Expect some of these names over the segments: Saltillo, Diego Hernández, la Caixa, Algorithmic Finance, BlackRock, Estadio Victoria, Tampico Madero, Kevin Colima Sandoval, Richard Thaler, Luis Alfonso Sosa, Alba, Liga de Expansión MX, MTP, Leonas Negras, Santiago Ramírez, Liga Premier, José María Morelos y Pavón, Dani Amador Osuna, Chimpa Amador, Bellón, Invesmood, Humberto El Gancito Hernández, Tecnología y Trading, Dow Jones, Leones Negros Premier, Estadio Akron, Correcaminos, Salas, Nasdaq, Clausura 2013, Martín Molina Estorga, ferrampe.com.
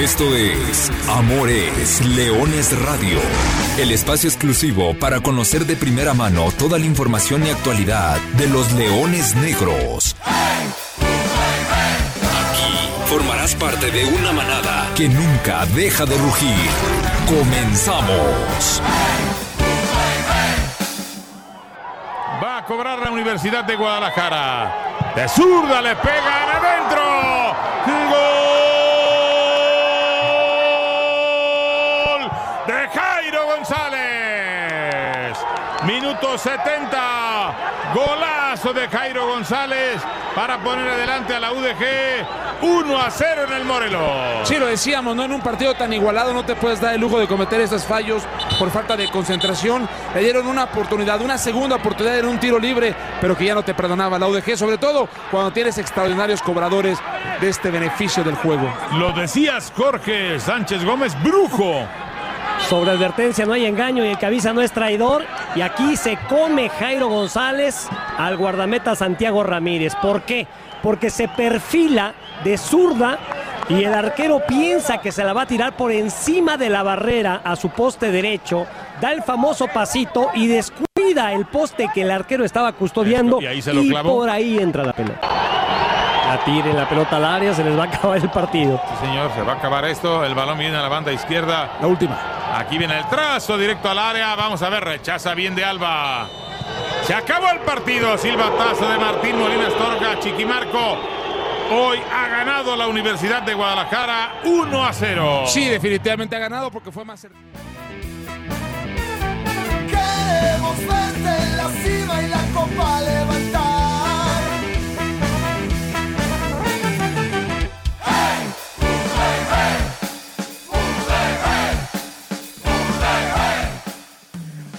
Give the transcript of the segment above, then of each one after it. Esto es Amores Leones Radio, el espacio exclusivo para conocer de primera mano toda la información y actualidad de los Leones Negros. Aquí formarás parte de una manada que nunca deja de rugir. ¡Comenzamos! Va a cobrar la Universidad de Guadalajara. De zurda le pegan adentro. De Jairo González, minuto 70, golazo de Jairo González para poner adelante a la UDG, 1-0 en el Morelos. Sí, lo decíamos, ¿no? En un partido tan igualado no te puedes dar el lujo de cometer estos fallos por falta de concentración. Le dieron una oportunidad, una segunda oportunidad en un tiro libre, pero que ya no te perdonaba la UDG, sobre todo cuando tienes extraordinarios cobradores de este beneficio del juego. Lo decías, Jorge Sánchez Gómez, brujo. Sobre advertencia no hay engaño y el que avisa no es traidor. Y aquí se come Jairo González al guardameta Santiago Ramírez. ¿Por qué? Porque se perfila de zurda y el arquero piensa que se la va a tirar por encima de la barrera a su poste derecho. Da el famoso pasito y descuida el poste que el arquero estaba custodiando. Y ahí se lo clavó. Por ahí entra la pelota. La tiren la pelota al área, se les va a acabar el partido. Sí, señor, se va a acabar esto. El balón viene a la banda izquierda. La última. Aquí viene el trazo directo al área. Vamos a ver, rechaza bien de Alba. Se acabó el partido. Silbatazo de Martín Molina Estorga, Chiquimarco. Hoy ha ganado la Universidad de Guadalajara 1-0. Sí, definitivamente ha ganado porque fue más cerca. Queremos verte en la cima y la copa levantar.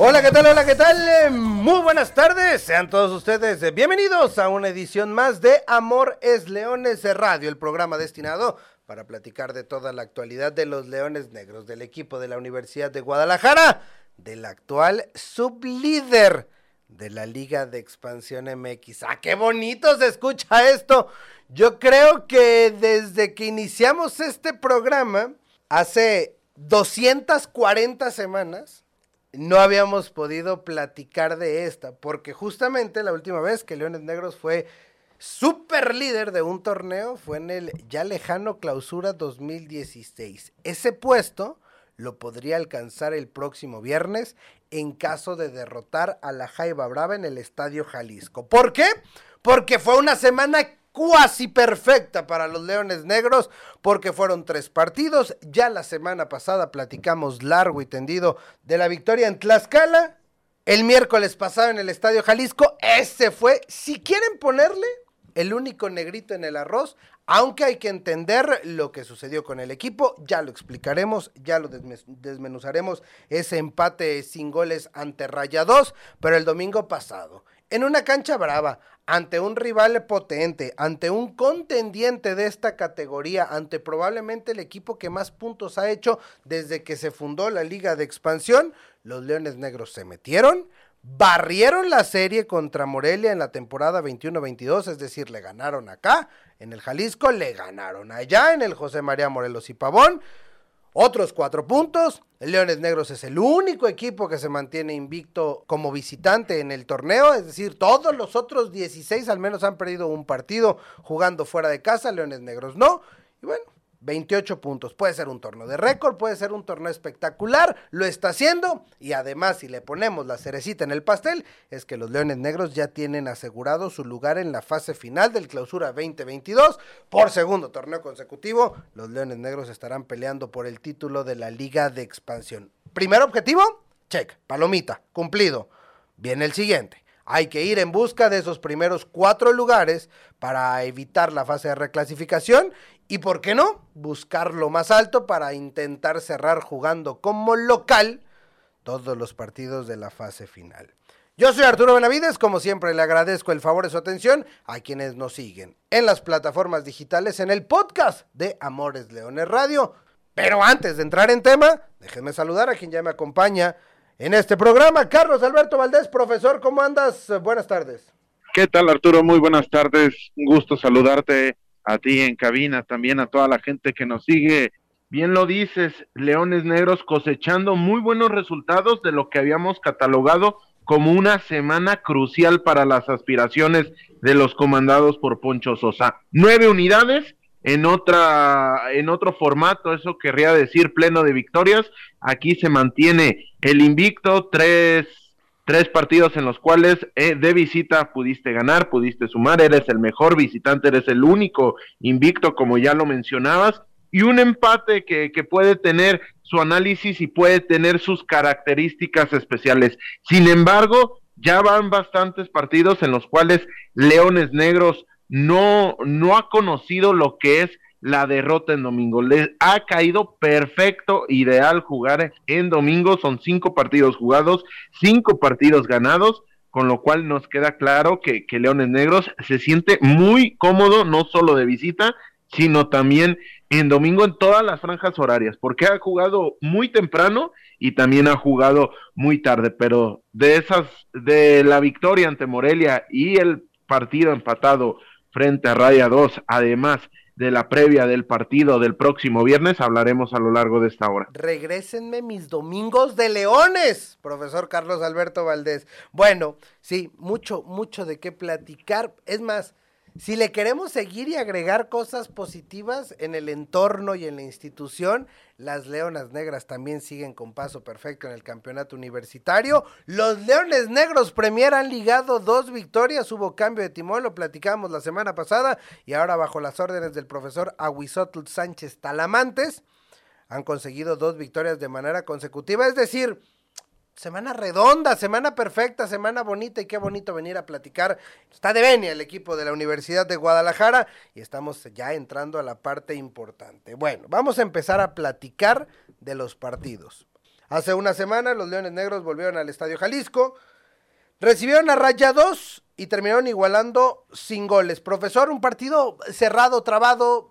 Hola, ¿qué tal? Muy buenas tardes, sean todos ustedes bienvenidos a una edición más de Amores Leones Radio, el programa destinado para platicar de toda la actualidad de los Leones Negros, del equipo de la Universidad de Guadalajara, del actual sublíder de la Liga de Expansión MX. ¡Ah, qué bonito se escucha esto! Yo creo que desde que iniciamos este programa, hace 240 semanas, no habíamos podido platicar de esta, porque justamente la última vez que Leones Negros fue super líder de un torneo fue en el ya lejano Clausura 2016. Ese puesto lo podría alcanzar el próximo viernes en caso de derrotar a la Jaiba Brava en el Estadio Jalisco. ¿Por qué? Porque fue una semana cuasi perfecta para los Leones Negros, porque fueron 3 partidos. Ya la semana pasada platicamos largo y tendido de la victoria en Tlaxcala. El miércoles pasado en el Estadio Jalisco, ese fue, si quieren ponerle, el único negrito en el arroz, aunque hay que entender lo que sucedió con el equipo. Ya lo explicaremos, ya lo desmenuzaremos, ese empate sin goles ante Rayados. Pero el domingo pasado, en una cancha brava, ante un rival potente, ante un contendiente de esta categoría, ante probablemente el equipo que más puntos ha hecho desde que se fundó la Liga de Expansión, los Leones Negros se metieron, barrieron la serie contra Morelia en la temporada 21-22, es decir, le ganaron acá, en el Jalisco, le ganaron allá, en el José María Morelos y Pavón. Otros 4 puntos, Leones Negros es el único equipo que se mantiene invicto como visitante en el torneo, es decir, todos los otros 16 al menos han perdido un partido jugando fuera de casa, Leones Negros no, y bueno, 28 puntos, puede ser un torneo de récord, puede ser un torneo espectacular, lo está haciendo, y además si le ponemos la cerecita en el pastel, es que los Leones Negros ya tienen asegurado su lugar en la fase final del Clausura 2022, por segundo torneo consecutivo, los Leones Negros estarán peleando por el título de la Liga de Expansión. Primer objetivo, check, palomita, cumplido. Viene el siguiente. Hay que ir en busca de esos primeros 4 lugares para evitar la fase de reclasificación y, ¿por qué no?, buscar lo más alto para intentar cerrar jugando como local todos los partidos de la fase final. Yo soy Arturo Benavides, como siempre le agradezco el favor de su atención a quienes nos siguen en las plataformas digitales, en el podcast de Amores Leones Radio. Pero antes de entrar en tema, déjenme saludar a quien ya me acompaña en este programa, Carlos Alberto Valdés. Profesor, ¿cómo andas? Buenas tardes. ¿Qué tal, Arturo? Muy buenas tardes. Un gusto saludarte a ti en cabina, también a toda la gente que nos sigue Bien lo dices, Leones Negros cosechando muy buenos resultados de lo que habíamos catalogado como una semana crucial para las aspiraciones de los comandados por Poncho Sosa. 9 unidades en otro formato, eso querría decir pleno de victorias. Aquí se mantiene el invicto, tres partidos en los cuales de visita pudiste ganar, pudiste sumar, eres el mejor visitante, eres el único invicto, como ya lo mencionabas, y un empate que puede tener su análisis y puede tener sus características especiales. Sin embargo, ya van bastantes partidos en los cuales Leones Negros no ha conocido lo que es la derrota en domingo. Les ha caído perfecto, ideal jugar en domingo. Son 5 partidos jugados, 5 partidos ganados, con lo cual nos queda claro que Leones Negros se siente muy cómodo, no solo de visita, sino también en domingo en todas las franjas horarias, porque ha jugado muy temprano y también ha jugado muy tarde, pero de la victoria ante Morelia y el partido empatado frente a Rayados, además de la previa del partido del próximo viernes, hablaremos a lo largo de esta hora. Regrésenme mis domingos de Leones, profesor Carlos Alberto Valdés. Bueno, sí, mucho de qué platicar. Es más, si le queremos seguir y agregar cosas positivas en el entorno y en la institución, las Leonas Negras también siguen con paso perfecto en el campeonato universitario. Los Leones Negros Premier han ligado 2 victorias, hubo cambio de timón, lo platicamos la semana pasada, y ahora bajo las órdenes del profesor Ahuizotl Sánchez Talamantes han conseguido 2 victorias de manera consecutiva, es decir, semana redonda, semana perfecta, semana bonita, y qué bonito venir a platicar. Está de venia el equipo de la Universidad de Guadalajara y estamos ya entrando a la parte importante. Bueno, vamos a empezar a platicar de los partidos. Hace una semana los Leones Negros volvieron al Estadio Jalisco, recibieron a Rayados y terminaron igualando sin goles. Profesor, un partido cerrado, trabado,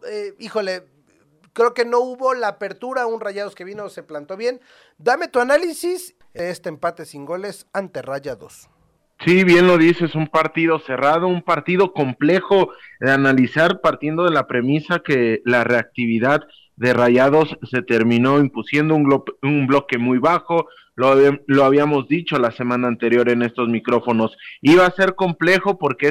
creo que no hubo la apertura, un Rayados que vino se plantó bien. Dame tu análisis. Este empate sin goles ante Rayados. Sí, bien lo dices, un partido cerrado, un partido complejo de analizar, partiendo de la premisa que la reactividad de Rayados se terminó impusiendo un bloque muy bajo. Lo habíamos dicho la semana anterior en estos micrófonos, iba a ser complejo porque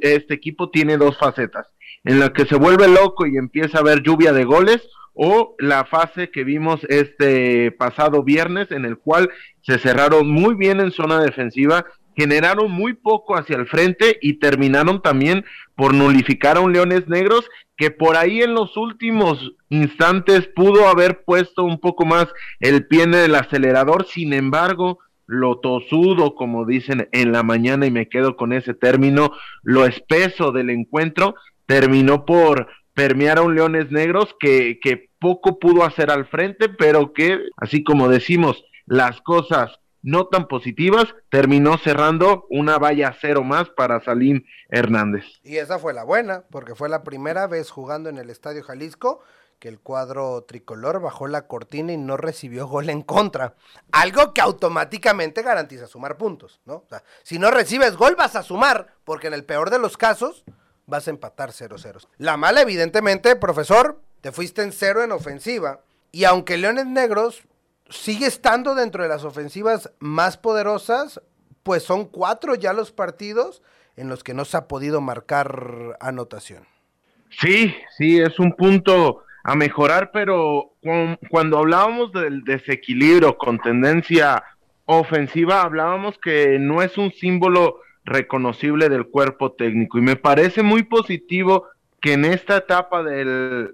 este equipo tiene 2 facetas, en la que se vuelve loco y empieza a haber lluvia de goles, o la fase que vimos este pasado viernes, en el cual se cerraron muy bien en zona defensiva, generaron muy poco hacia el frente y terminaron también por nulificar a un Leones Negros que por ahí en los últimos instantes pudo haber puesto un poco más el pie en el acelerador. Sin embargo, lo tosudo, como dicen en la mañana, y me quedo con ese término, lo espeso del encuentro, terminó por permear a un Leones Negros que poco pudo hacer al frente, pero que, así como decimos, las cosas no tan positivas, terminó cerrando una valla 0 más para Salim Hernández. Y esa fue la buena, porque fue la primera vez jugando en el Estadio Jalisco que el cuadro tricolor bajó la cortina y no recibió gol en contra, algo que automáticamente garantiza sumar puntos, ¿no? O sea, si no recibes gol vas a sumar, porque en el peor de los casos vas a empatar 0-0. La mala, evidentemente, profesor, te fuiste en 0 en ofensiva, y aunque Leones Negros sigue estando dentro de las ofensivas más poderosas, pues son 4 ya los partidos en los que no se ha podido marcar anotación. Sí, es un punto a mejorar, pero cuando hablábamos del desequilibrio con tendencia ofensiva, hablábamos que no es un símbolo reconocible del cuerpo técnico, y me parece muy positivo que en esta etapa del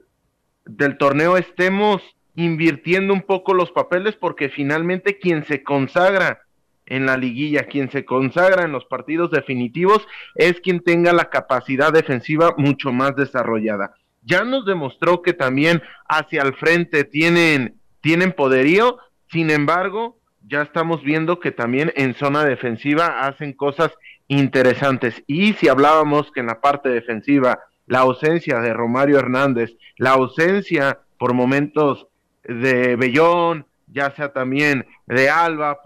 torneo estemos invirtiendo un poco los papeles, porque finalmente quien se consagra en la liguilla, quien se consagra en los partidos definitivos, es quien tenga la capacidad defensiva mucho más desarrollada. Ya nos demostró que también hacia el frente tienen poderío, sin embargo, ya estamos viendo que también en zona defensiva hacen cosas interesantes. Y si hablábamos que en la parte defensiva, la ausencia de Romario Hernández, la ausencia por momentos de Bellón, ya sea también de Alba,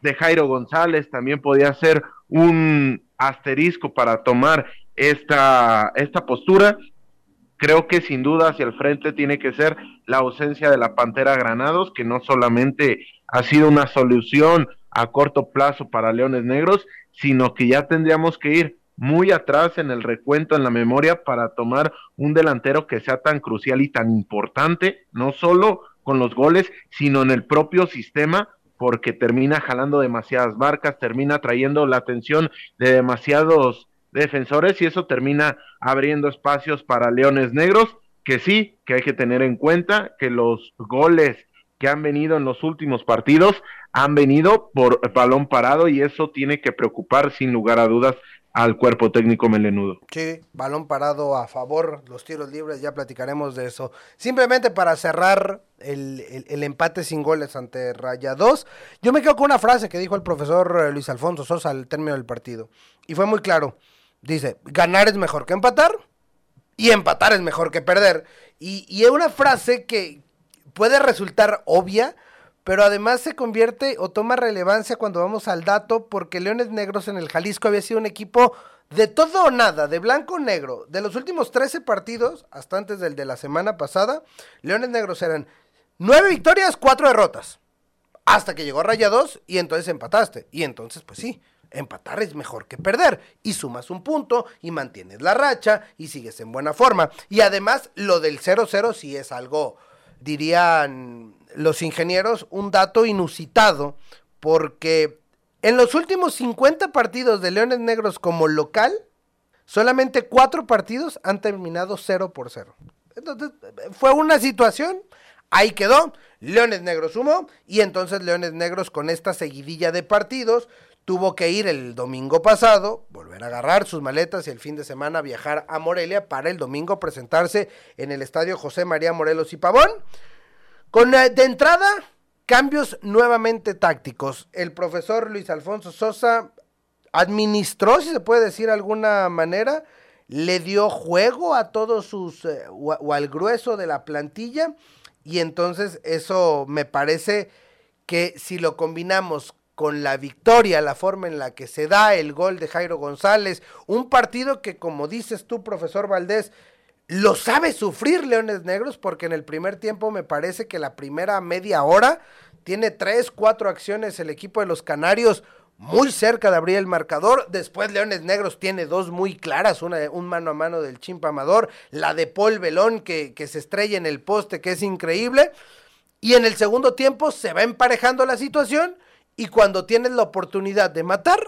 de Jairo González, también podía ser un asterisco para tomar esta postura. Creo que sin duda hacia el frente tiene que ser la ausencia de la Pantera Granados, que no solamente ha sido una solución a corto plazo para Leones Negros, sino que ya tendríamos que ir muy atrás en el recuento, en la memoria, para tomar un delantero que sea tan crucial y tan importante, no solo con los goles, sino en el propio sistema, porque termina jalando demasiadas barcas, termina atrayendo la atención de demasiados defensores, y eso termina abriendo espacios para Leones Negros, que sí, que hay que tener en cuenta que los goles que han venido en los últimos partidos han venido por balón parado, y eso tiene que preocupar sin lugar a dudas al cuerpo técnico melenudo. Sí, balón parado a favor, los tiros libres, ya platicaremos de eso. Simplemente para cerrar el empate sin goles ante Rayados, yo me quedo con una frase que dijo el profesor Luis Alfonso Sosa al término del partido, y fue muy claro. Dice, ganar es mejor que empatar, y empatar es mejor que perder. Y es una frase que puede resultar obvia, pero además se convierte o toma relevancia cuando vamos al dato, porque Leones Negros en el Jalisco había sido un equipo de todo o nada, de blanco o negro. De los últimos 13 partidos, hasta antes del de la semana pasada, Leones Negros eran 9 victorias, 4 derrotas. Hasta que llegó Rayados y entonces empataste. Y entonces, pues sí, empatar es mejor que perder, y sumas un punto, y mantienes la racha, y sigues en buena forma. Y además, lo del 0-0 sí es algo, dirían los ingenieros, un dato inusitado, porque en los últimos 50 partidos de Leones Negros como local, solamente 4 partidos han terminado 0-0. Entonces, fue una situación, ahí quedó, Leones Negros sumó, y entonces Leones Negros con esta seguidilla de partidos tuvo que ir el domingo pasado, volver a agarrar sus maletas y el fin de semana viajar a Morelia para el domingo presentarse en el estadio José María Morelos y Pavón. Con de entrada, cambios nuevamente tácticos. El profesor Luis Alfonso Sosa administró, si se puede decir de alguna manera, le dio juego a todos sus, o al grueso de la plantilla, y entonces eso me parece que si lo combinamos con la victoria, la forma en la que se da el gol de Jairo González, un partido que, como dices tú, profesor Valdés, lo sabe sufrir Leones Negros, porque en el primer tiempo me parece que la primera media hora tiene 3-4 acciones el equipo de los Canarios muy cerca de abrir el marcador. Después Leones Negros tiene 2 muy claras, un mano a mano del Chimpa Amador, la de Paul Belón que se estrella en el poste, que es increíble, y en el segundo tiempo se va emparejando la situación. Y cuando tienes la oportunidad de matar,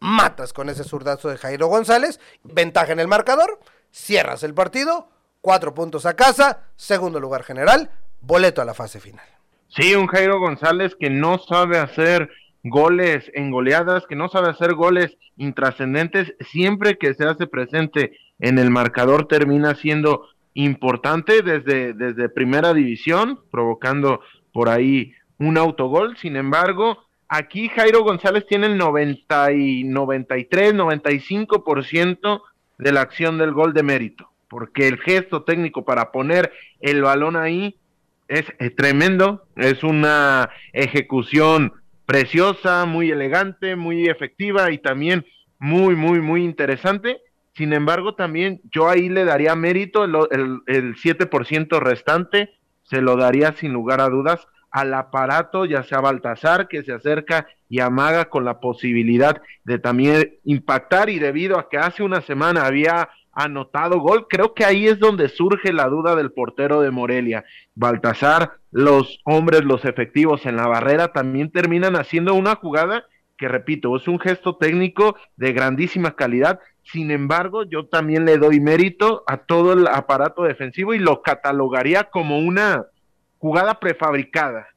matas con ese zurdazo de Jairo González, ventaja en el marcador, cierras el partido, 4 puntos a casa, segundo lugar general, boleto a la fase final. Sí, un Jairo González que no sabe hacer goles en goleadas, que no sabe hacer goles intrascendentes, siempre que se hace presente en el marcador termina siendo importante desde primera división, provocando por ahí un autogol. Sin embargo, aquí Jairo González tiene el 95% de la acción del gol de mérito, porque el gesto técnico para poner el balón ahí es tremendo, es una ejecución preciosa, muy elegante, muy efectiva y también muy, muy, muy interesante. Sin embargo, también yo ahí le daría mérito, el 7% restante se lo daría sin lugar a dudas al aparato, ya sea Baltazar, que se acerca y amaga con la posibilidad de también impactar, y debido a que hace una semana había anotado gol, creo que ahí es donde surge la duda del portero de Morelia. Baltazar, los hombres, los efectivos en la barrera también terminan haciendo una jugada que, repito, es un gesto técnico de grandísima calidad. Sin embargo, yo también le doy mérito a todo el aparato defensivo y lo catalogaría como una jugada prefabricada.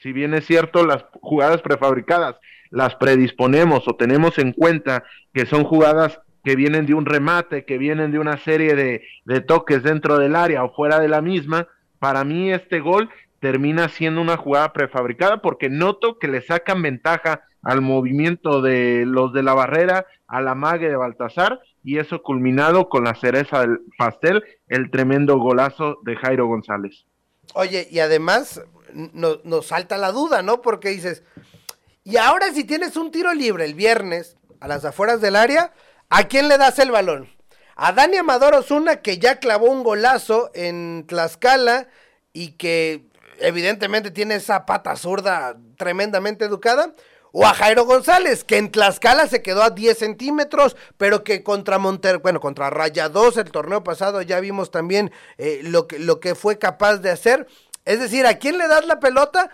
Si bien es cierto, las jugadas prefabricadas las predisponemos o tenemos en cuenta que son jugadas que vienen de un remate, que vienen de una serie de toques dentro del área o fuera de la misma, para mí este gol termina siendo una jugada prefabricada, porque noto que le sacan ventaja al movimiento de los de la barrera, al amague de Baltazar, y eso culminado con la cereza del pastel, el tremendo golazo de Jairo González. Oye, y además nos salta la duda, ¿no? Porque dices, y ahora si tienes un tiro libre el viernes, a las afueras del área, ¿a quién le das el balón? A Dani Amador Osuna, que ya clavó un golazo en Tlaxcala y que evidentemente tiene esa pata zurda tremendamente educada. O a Jairo González, que en Tlaxcala se quedó a 10 centímetros, pero que contra Rayados el torneo pasado ya vimos también lo que fue capaz de hacer. Es decir, ¿a quién le das la pelota?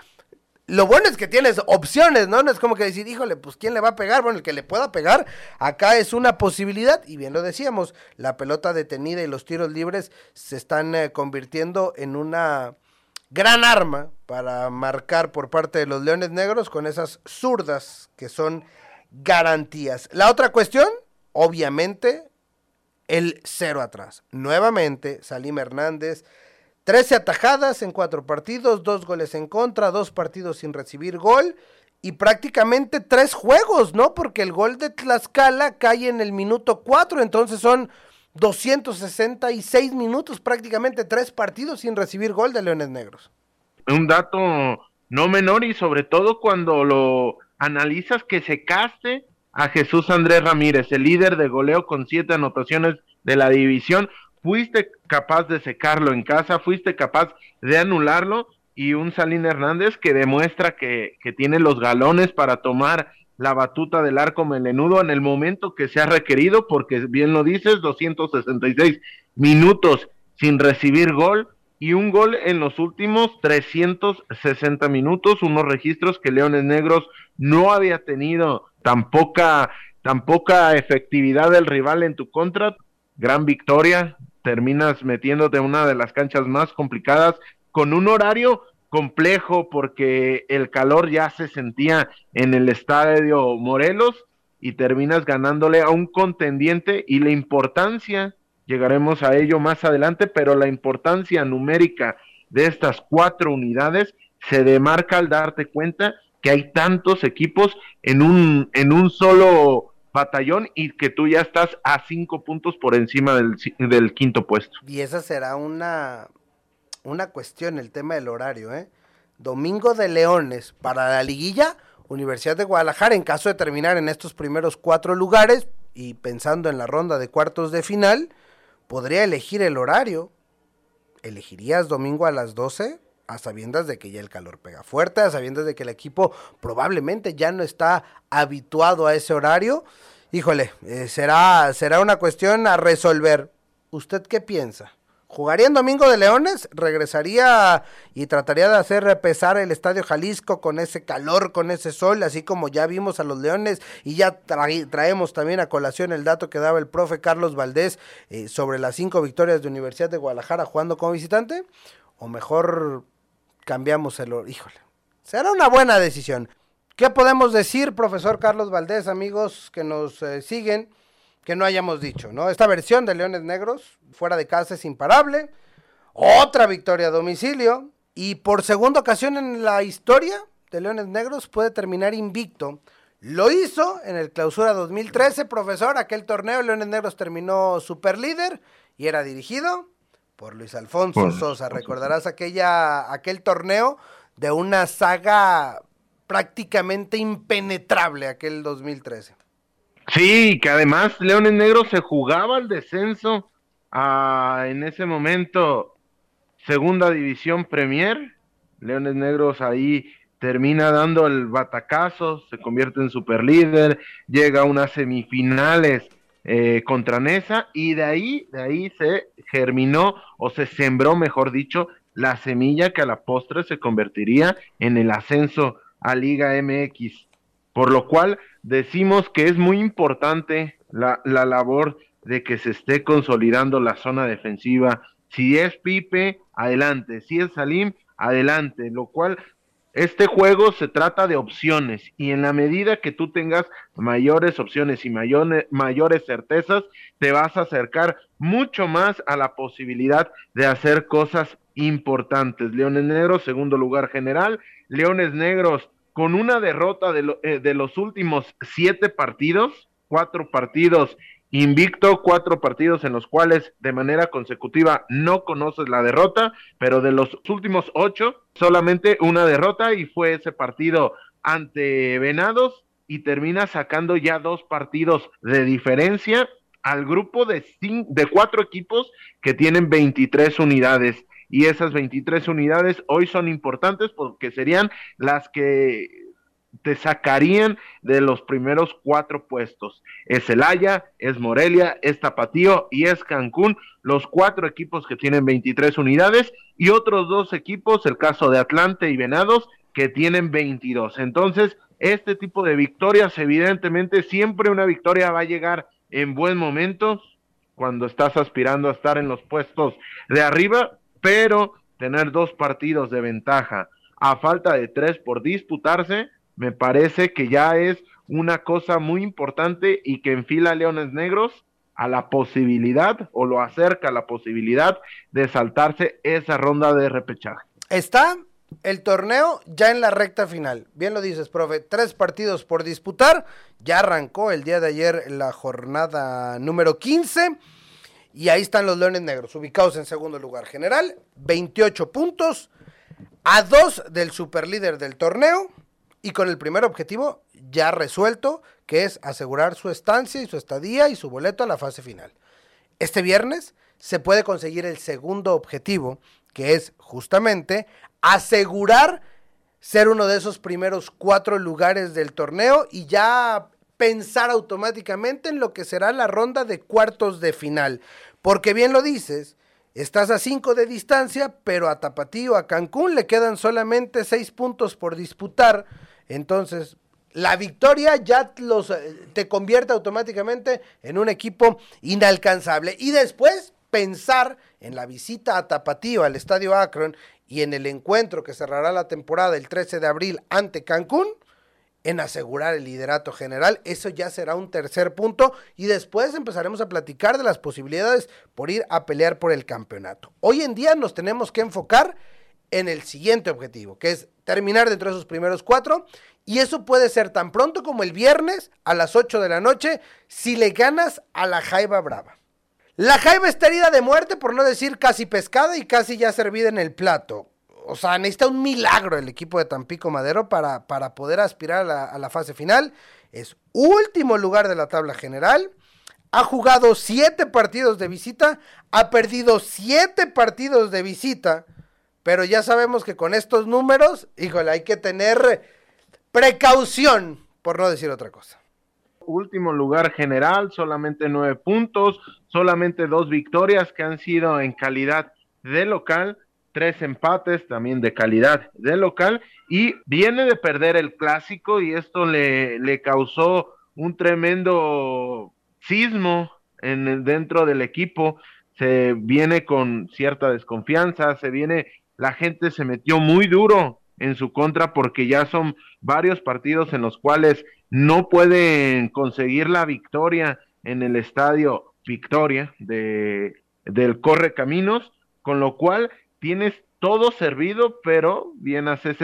Lo bueno es que tienes opciones, ¿no? No es como que decir, híjole, pues ¿quién le va a pegar? Bueno, el que le pueda pegar, acá es una posibilidad, y bien lo decíamos, la pelota detenida y los tiros libres se están convirtiendo en una gran arma para marcar por parte de los Leones Negros con esas zurdas que son garantías. La otra cuestión, obviamente, el cero atrás. Nuevamente, Salim Hernández, 13 atajadas en 4 partidos, 2 goles en contra, 2 partidos sin recibir gol y prácticamente 3 juegos, ¿no? Porque el gol de Tlaxcala cae en el minuto 4, entonces son 266 minutos, prácticamente 3 partidos sin recibir gol de Leones Negros. Un dato no menor y sobre todo cuando lo analizas que se caste a Jesús Andrés Ramírez, el líder de goleo con 7 anotaciones de la división. Fuiste capaz de secarlo en casa, fuiste capaz de anularlo, y un Salim Hernández que demuestra que tiene los galones para tomar la batuta del arco melenudo en el momento que se ha requerido, porque bien lo dices, 266 minutos sin recibir gol, y un gol en los últimos 360 minutos, unos registros que Leones Negros no había tenido, tan poca efectividad del rival en tu contra. Gran victoria, terminas metiéndote en una de las canchas más complicadas, con un horario complejo porque el calor ya se sentía en el Estadio Morelos, y terminas ganándole a un contendiente, y la importancia, llegaremos a ello más adelante, pero la importancia numérica de estas 4 unidades se demarca al darte cuenta que hay tantos equipos en un solo batallón y que tú ya estás a 5 puntos por encima del quinto puesto. Y esa será una cuestión, el tema del horario, ¿eh? Domingo de Leones para la liguilla, Universidad de Guadalajara, en caso de terminar en estos primeros 4 lugares y pensando en la ronda de cuartos de final, podría elegir el horario. ¿Elegirías domingo a las 12? A sabiendas de que ya el calor pega fuerte, a sabiendas de que el equipo probablemente ya no está habituado a ese horario. Híjole, será una cuestión a resolver. ¿Usted qué piensa? ¿Jugaría en Domingo de Leones? ¿Regresaría y trataría de hacer pesar el Estadio Jalisco con ese calor, con ese sol, así como ya vimos a los Leones? Y ya traemos también a colación el dato que daba el profe Carlos Valdés sobre las 5 victorias de Universidad de Guadalajara jugando como visitante. ¿O mejor cambiamos el oro? Híjole, será una buena decisión. ¿Qué podemos decir, profesor Carlos Valdés, amigos que nos siguen, que no hayamos dicho, ¿no? Esta versión de Leones Negros, fuera de casa, es imparable. Otra victoria a domicilio. Y por segunda ocasión en la historia de Leones Negros puede terminar invicto. Lo hizo en el Clausura 2013, profesor. Aquel torneo Leones Negros terminó superlíder y era dirigido por Luis Alfonso Sosa. Recordarás aquel torneo de una saga prácticamente impenetrable, aquel 2013. Sí, que además Leones Negros se jugaba el descenso a, en ese momento, Segunda División Premier. Leones Negros ahí termina dando el batacazo, se convierte en superlíder, llega a unas semifinales contra Nesa, y de ahí se germinó, o se sembró, mejor dicho, la semilla que a la postre se convertiría en el ascenso a Liga MX, por lo cual decimos que es muy importante la labor de que se esté consolidando la zona defensiva. Si es Pipe, adelante; si es Salim, adelante, lo cual este juego se trata de opciones, y en la medida que tú tengas mayores opciones y mayores certezas, te vas a acercar mucho más a la posibilidad de hacer cosas importantes. Leones Negros, segundo lugar general. Leones Negros con una derrota de los últimos 7 partidos, 4 partidos invicto, 4 partidos en los cuales de manera consecutiva no conoces la derrota, pero de los últimos 8, solamente una derrota, y fue ese partido ante Venados, y termina sacando ya 2 partidos de diferencia al grupo de cuatro equipos que tienen 23 unidades. Y esas 23 unidades hoy son importantes porque serían las que te sacarían de los primeros cuatro puestos. Es Celaya, es Morelia, es Tapatío y es Cancún, los cuatro equipos que tienen 23 unidades, y otros dos equipos, el caso de Atlante y Venados, que tienen 22. Entonces, este tipo de victorias, evidentemente, siempre una victoria va a llegar en buen momento cuando estás aspirando a estar en los puestos de arriba, pero tener dos partidos de ventaja a falta de tres por disputarse, me parece que ya es una cosa muy importante y que enfila a Leones Negros a la posibilidad, o lo acerca a la posibilidad de saltarse esa ronda de repechaje. Está el torneo ya en la recta final, bien lo dices, profe, 3 partidos por disputar, ya arrancó el día de ayer la jornada número 15, y ahí están los Leones Negros, ubicados en segundo lugar general, 28 puntos, a 2 del superlíder del torneo, y con el primer objetivo ya resuelto, que es asegurar su estancia y su estadía y su boleto a la fase final. Este viernes se puede conseguir el segundo objetivo, que es justamente asegurar ser uno de esos primeros 4 lugares del torneo y ya pensar automáticamente en lo que será la ronda de cuartos de final. Porque bien lo dices, estás a 5 de distancia, pero a Tapatío, a Cancún le quedan solamente 6 puntos por disputar. Entonces, la victoria ya te convierte automáticamente en un equipo inalcanzable. Y después, pensar en la visita a Tapatío, al Estadio Akron, y en el encuentro que cerrará la temporada el 13 de abril ante Cancún, en asegurar el liderato general. Eso ya será un tercer punto y después empezaremos a platicar de las posibilidades por ir a pelear por el campeonato. Hoy en día nos tenemos que enfocar en el siguiente objetivo, que es terminar dentro de esos primeros 4, y eso puede ser tan pronto como el viernes a las 8 de la noche si le ganas a la Jaiba Brava. La Jaiba está herida de muerte, por no decir casi pescada y casi ya servida en el plato. O sea, necesita un milagro el equipo de Tampico Madero para poder aspirar a la fase final. Es último lugar de la tabla general. Ha jugado 7 partidos de visita. Ha perdido 7 partidos de visita. Pero ya sabemos que con estos números, híjole, hay que tener precaución, por no decir otra cosa. Último lugar general, solamente 9 puntos, solamente 2 victorias que han sido en calidad de local, 3 empates también de calidad de local, y viene de perder el clásico y esto le causó un tremendo sismo dentro del equipo. Se viene con cierta desconfianza, la gente se metió muy duro en su contra porque ya son varios partidos en los cuales no pueden conseguir la victoria en el estadio Victoria del Correcaminos, con lo cual tienes todo servido, pero bien haces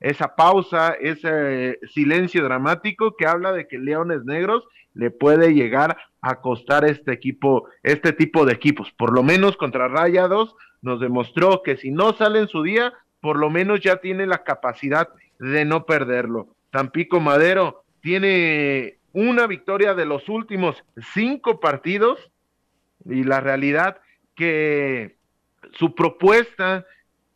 esa pausa, ese silencio dramático que habla de que Leones Negros le puede llegar a costar este tipo de equipos. Por lo menos contra Rayados nos demostró que si no sale en su día, por lo menos ya tiene la capacidad de no perderlo. Tampico Madero tiene una victoria de los últimos 5 partidos, y la realidad que su propuesta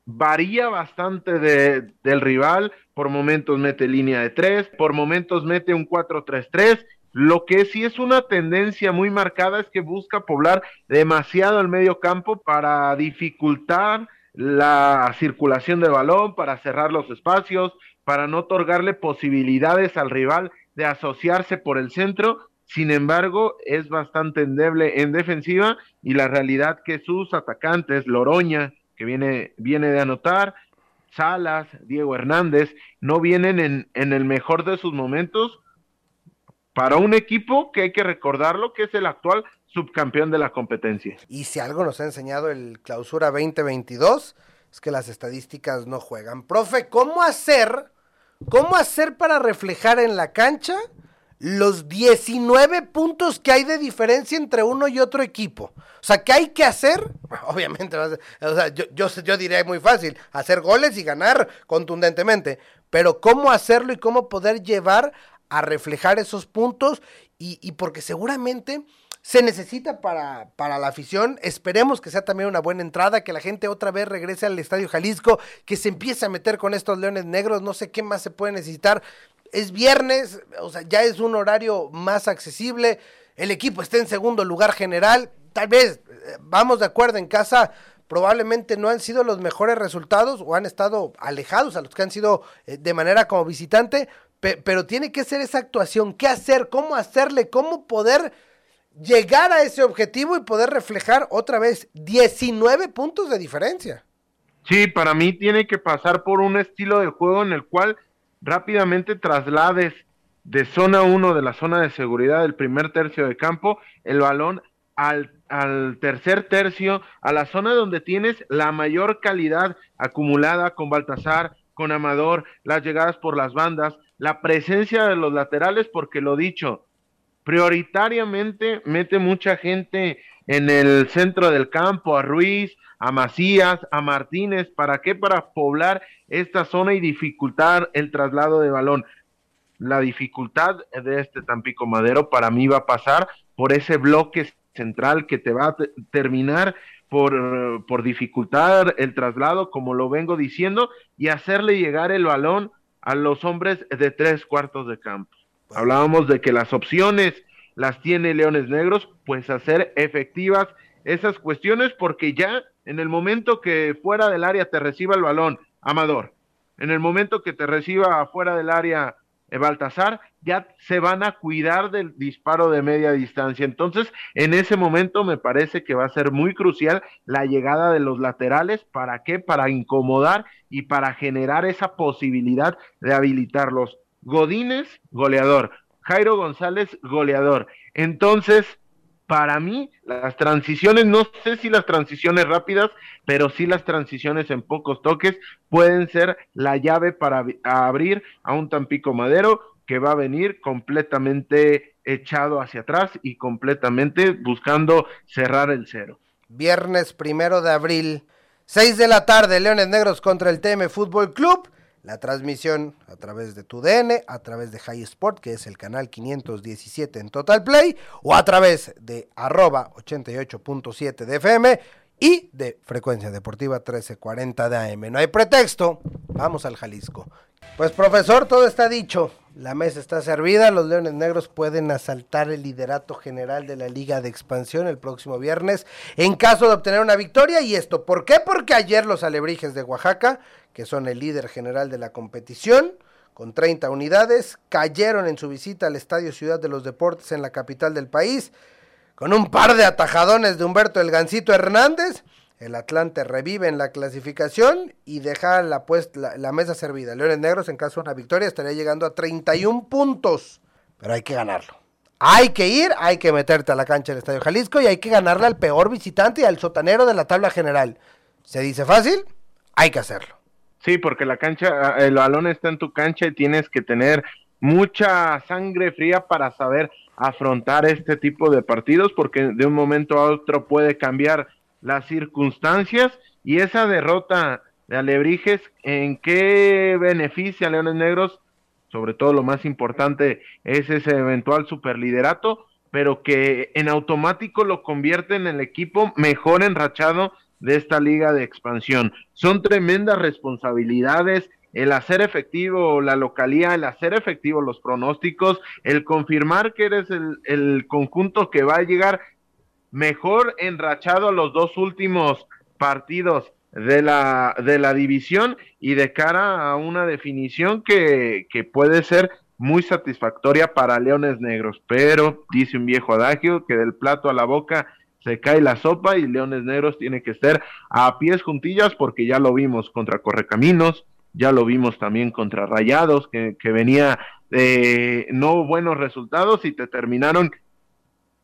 varía bastante del rival. Por momentos mete línea de 3, por momentos mete un 4-3-3, lo que sí es una tendencia muy marcada es que busca poblar demasiado el medio campo para dificultar la circulación de balón, para cerrar los espacios, para no otorgarle posibilidades al rival de asociarse por el centro. Sin embargo, es bastante endeble en defensiva, y la realidad que sus atacantes, Loroña, que viene de anotar, Salas, Diego Hernández, no vienen en el mejor de sus momentos para un equipo que hay que recordarlo, que es el actual subcampeón de la competencia. Y si algo nos ha enseñado el Clausura 2022, es que las estadísticas no juegan. Profe, ¿cómo hacer para reflejar en la cancha los 19 puntos que hay de diferencia entre uno y otro equipo? O sea, ¿qué hay que hacer? Obviamente, o sea, yo diría muy fácil, hacer goles y ganar contundentemente, pero ¿cómo hacerlo y cómo poder llevar a reflejar esos puntos? Y porque seguramente se necesita para la afición. Esperemos que sea también una buena entrada, que la gente otra vez regrese al Estadio Jalisco, que se empiece a meter con estos Leones Negros, no sé qué más se puede necesitar. Es viernes, o sea, ya es un horario más accesible, el equipo está en segundo lugar general, tal vez, vamos de acuerdo, en casa probablemente no han sido los mejores resultados o han estado alejados a los que han sido de manera como visitante, pero tiene que ser esa actuación, qué hacer, cómo hacerle, cómo poder llegar a ese objetivo y poder reflejar otra vez 19 puntos de diferencia. Sí, para mí tiene que pasar por un estilo de juego en el cual rápidamente traslades de zona 1 de la zona de seguridad del primer tercio de campo el balón al tercer tercio, a la zona donde tienes la mayor calidad acumulada con Baltazar, con Amador, las llegadas por las bandas, la presencia de los laterales, porque lo dicho, prioritariamente mete mucha gente en el centro del campo, a Ruiz, a Macías, a Martínez, ¿para qué? Para poblar esta zona y dificultar el traslado de balón. La dificultad de este Tampico Madero para mí va a pasar por ese bloque central que te va a terminar por dificultar el traslado, como lo vengo diciendo, y hacerle llegar el balón a los hombres de tres cuartos de campo. Hablábamos de que las opciones las tiene Leones Negros, pues hacer efectivas esas cuestiones, porque ya en el momento que fuera del área te reciba el balón Amador, en el momento que te reciba fuera del área Baltazar, ya se van a cuidar del disparo de media distancia. Entonces, en ese momento me parece que va a ser muy crucial la llegada de los laterales. ¿Para qué? Para incomodar y para generar esa posibilidad de habilitarlos. Godínez, goleador. Jairo González, goleador. Entonces, para mí, las transiciones, no sé si las transiciones rápidas, pero sí las transiciones en pocos toques pueden ser la llave para abrir a un Tampico Madero que va a venir completamente echado hacia atrás y completamente buscando cerrar el cero. Viernes 1 de abril, 6 de la tarde, Leones Negros contra el TM Fútbol Club. La transmisión a través de TUDN, a través de High Sport, que es el canal 517 en Total Play, o a través de @88.7 de FM y de Frecuencia Deportiva 1340 de AM. No hay pretexto, vamos al Jalisco. Pues profesor, todo está dicho, la mesa está servida, los Leones Negros pueden asaltar el liderato general de la Liga de Expansión el próximo viernes en caso de obtener una victoria, y esto, ¿por qué? Porque ayer los Alebrijes de Oaxaca, que son el líder general de la competición, con 30 unidades, cayeron en su visita al Estadio Ciudad de los Deportes en la capital del país, con un par de atajadones de Humberto el Gancito Hernández. El Atlante revive en la clasificación y deja la mesa servida. Leones Negros, en caso de una victoria, estaría llegando a 31 puntos, pero hay que ganarlo. Hay que ir, hay que meterte a la cancha del Estadio Jalisco y hay que ganarle al peor visitante y al sotanero de la tabla general. ¿Se dice fácil? Hay que hacerlo. Sí, porque la cancha, el balón está en tu cancha y tienes que tener mucha sangre fría para saber afrontar este tipo de partidos, porque de un momento a otro puede cambiar las circunstancias, y esa derrota de Alebrijes, ¿en qué beneficia a Leones Negros? Sobre todo lo más importante es ese eventual superliderato, pero que en automático lo convierte en el equipo mejor enrachado de esta Liga de Expansión. Son tremendas responsabilidades el hacer efectivo la localía, el hacer efectivo los pronósticos, el confirmar que eres el conjunto que va a llegar mejor enrachado a los dos últimos partidos de la división, y de cara a una definición que puede ser muy satisfactoria para Leones Negros. Pero dice un viejo adagio que del plato a la boca se cae la sopa, y Leones Negros tiene que estar a pies juntillas, porque ya lo vimos contra Correcaminos, ya lo vimos también contra Rayados, que venía de no buenos resultados y te terminaron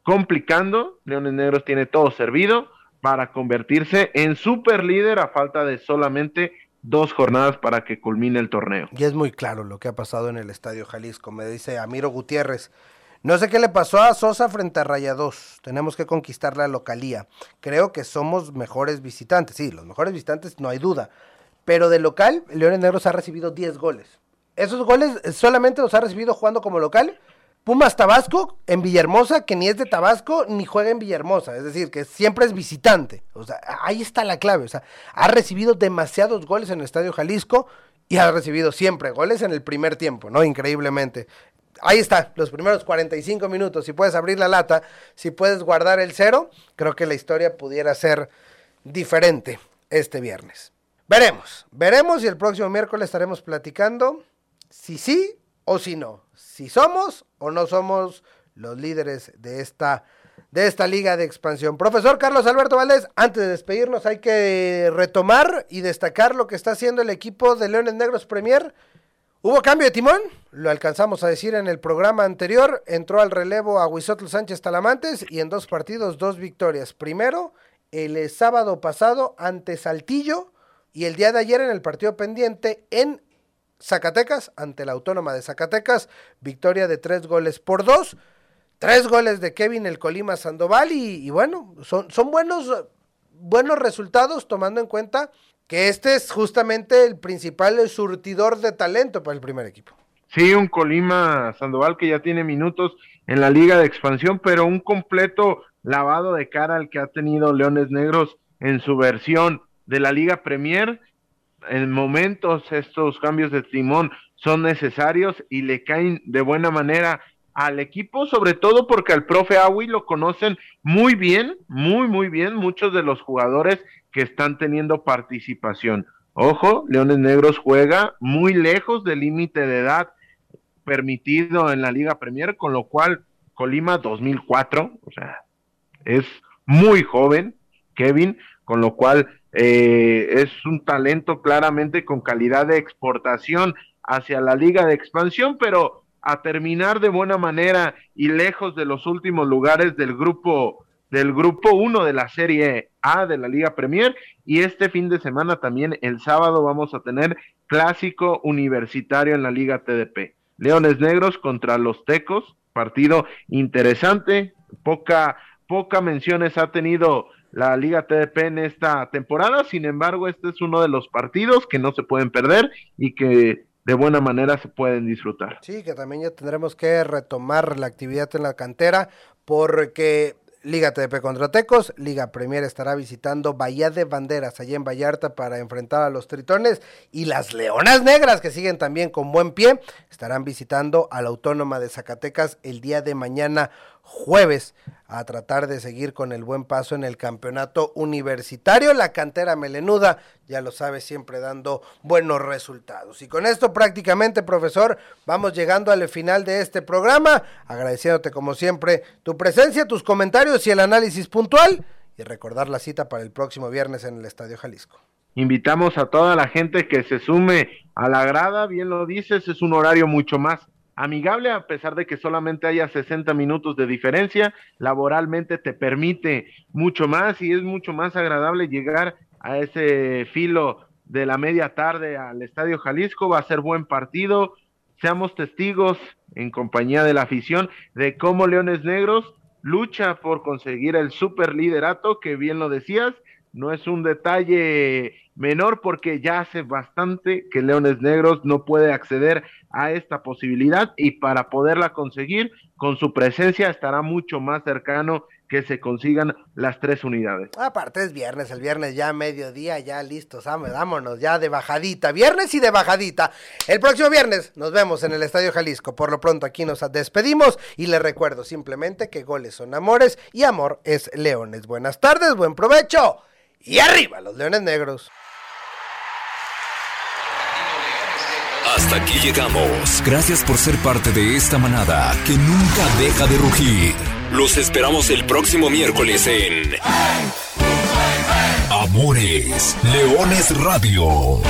complicando. Leones Negros tiene todo servido para convertirse en superlíder a falta de solamente 2 jornadas para que culmine el torneo. Y es muy claro lo que ha pasado en el Estadio Jalisco, me dice Amiro Gutiérrez. No sé qué le pasó a Sosa frente a Rayados, tenemos que conquistar la localía, creo que somos mejores visitantes, sí, los mejores visitantes no hay duda, pero de local, Leones Negros ha recibido 10 goles, esos goles solamente los ha recibido jugando como local, Pumas Tabasco en Villahermosa, que ni es de Tabasco ni juega en Villahermosa, es decir, que siempre es visitante. O sea, ahí está la clave. O sea, ha recibido demasiados goles en el Estadio Jalisco y ha recibido siempre goles en el primer tiempo, ¿no? Increíblemente. Ahí está, los primeros 45 minutos. Si puedes abrir la lata, si puedes guardar el cero, creo que la historia pudiera ser diferente este viernes. Veremos y el próximo miércoles estaremos platicando si sí o si no, si somos o no somos los líderes de esta Liga de Expansión. Profesor Carlos Alberto Valdés, antes de despedirnos hay que retomar y destacar lo que está haciendo el equipo de Leones Negros Premier. Hubo cambio de timón, lo alcanzamos a decir en el programa anterior, entró al relevo a Huizotl Sánchez Talamantes y en 2 partidos, 2 victorias. Primero, el sábado pasado ante Saltillo y el día de ayer en el partido pendiente en Zacatecas, ante la Autónoma de Zacatecas, victoria de 3 goles por 2, 3 goles de Kevin el Colima Sandoval y bueno, son buenos resultados tomando en cuenta que este es justamente el principal surtidor de talento para el primer equipo. Sí, un Colima Sandoval que ya tiene minutos en la Liga de Expansión, pero un completo lavado de cara al que ha tenido Leones Negros en su versión de la Liga Premier. En momentos estos cambios de timón son necesarios y le caen de buena manera al equipo, sobre todo porque al profe Awi lo conocen muy bien, muy muy bien, muchos de los jugadores que están teniendo participación. Ojo, Leones Negros juega muy lejos del límite de edad permitido en la Liga Premier, con lo cual Colima 2004, o sea, es muy joven Kevin, con lo cual es un talento claramente con calidad de exportación hacia la Liga de Expansión, pero a terminar de buena manera y lejos de los últimos lugares del grupo 1 de la Serie A de la Liga Premier. Y este fin de semana también, el sábado, vamos a tener clásico universitario en la Liga TDP. Leones Negros contra los Tecos, partido interesante, poca menciones ha tenido la Liga TDP en esta temporada, sin embargo este es uno de los partidos que no se pueden perder y que de buena manera se pueden disfrutar. Sí, que también ya tendremos que retomar la actividad en la cantera, porque Liga TDP contra Tecos, Liga Premier estará visitando Bahía de Banderas, allá en Vallarta, para enfrentar a los Tritones, y las Leonas Negras, que siguen también con buen pie, estarán visitando a la Autónoma de Zacatecas el día de mañana jueves, a tratar de seguir con el buen paso en el campeonato universitario. La cantera melenuda, ya lo sabe, siempre dando buenos resultados. Y con esto prácticamente, profesor, vamos llegando al final de este programa, agradeciéndote como siempre tu presencia, tus comentarios y el análisis puntual, y recordar la cita para el próximo viernes en el Estadio Jalisco. Invitamos a toda la gente que se sume a la grada, bien lo dices, es un horario mucho más amigable, a pesar de que solamente haya 60 minutos de diferencia, laboralmente te permite mucho más y es mucho más agradable llegar a ese filo de la media tarde al Estadio Jalisco. Va a ser buen partido, seamos testigos en compañía de la afición de cómo Leones Negros lucha por conseguir el superliderato, que bien lo decías, no es un detalle menor porque ya hace bastante que Leones Negros no puede acceder a esta posibilidad y para poderla conseguir, con su presencia estará mucho más cercano que se consigan las 3 unidades. Aparte es viernes, el viernes ya mediodía, ya listos, vámonos, ya de bajadita, viernes y de bajadita. El próximo viernes nos vemos en el Estadio Jalisco, por lo pronto aquí nos despedimos y les recuerdo simplemente que goles son amores y amor es Leones. Buenas tardes, buen provecho y arriba los Leones Negros. Hasta aquí llegamos. Gracias por ser parte de esta manada que nunca deja de rugir. Los esperamos el próximo miércoles en Amores Leones Radio.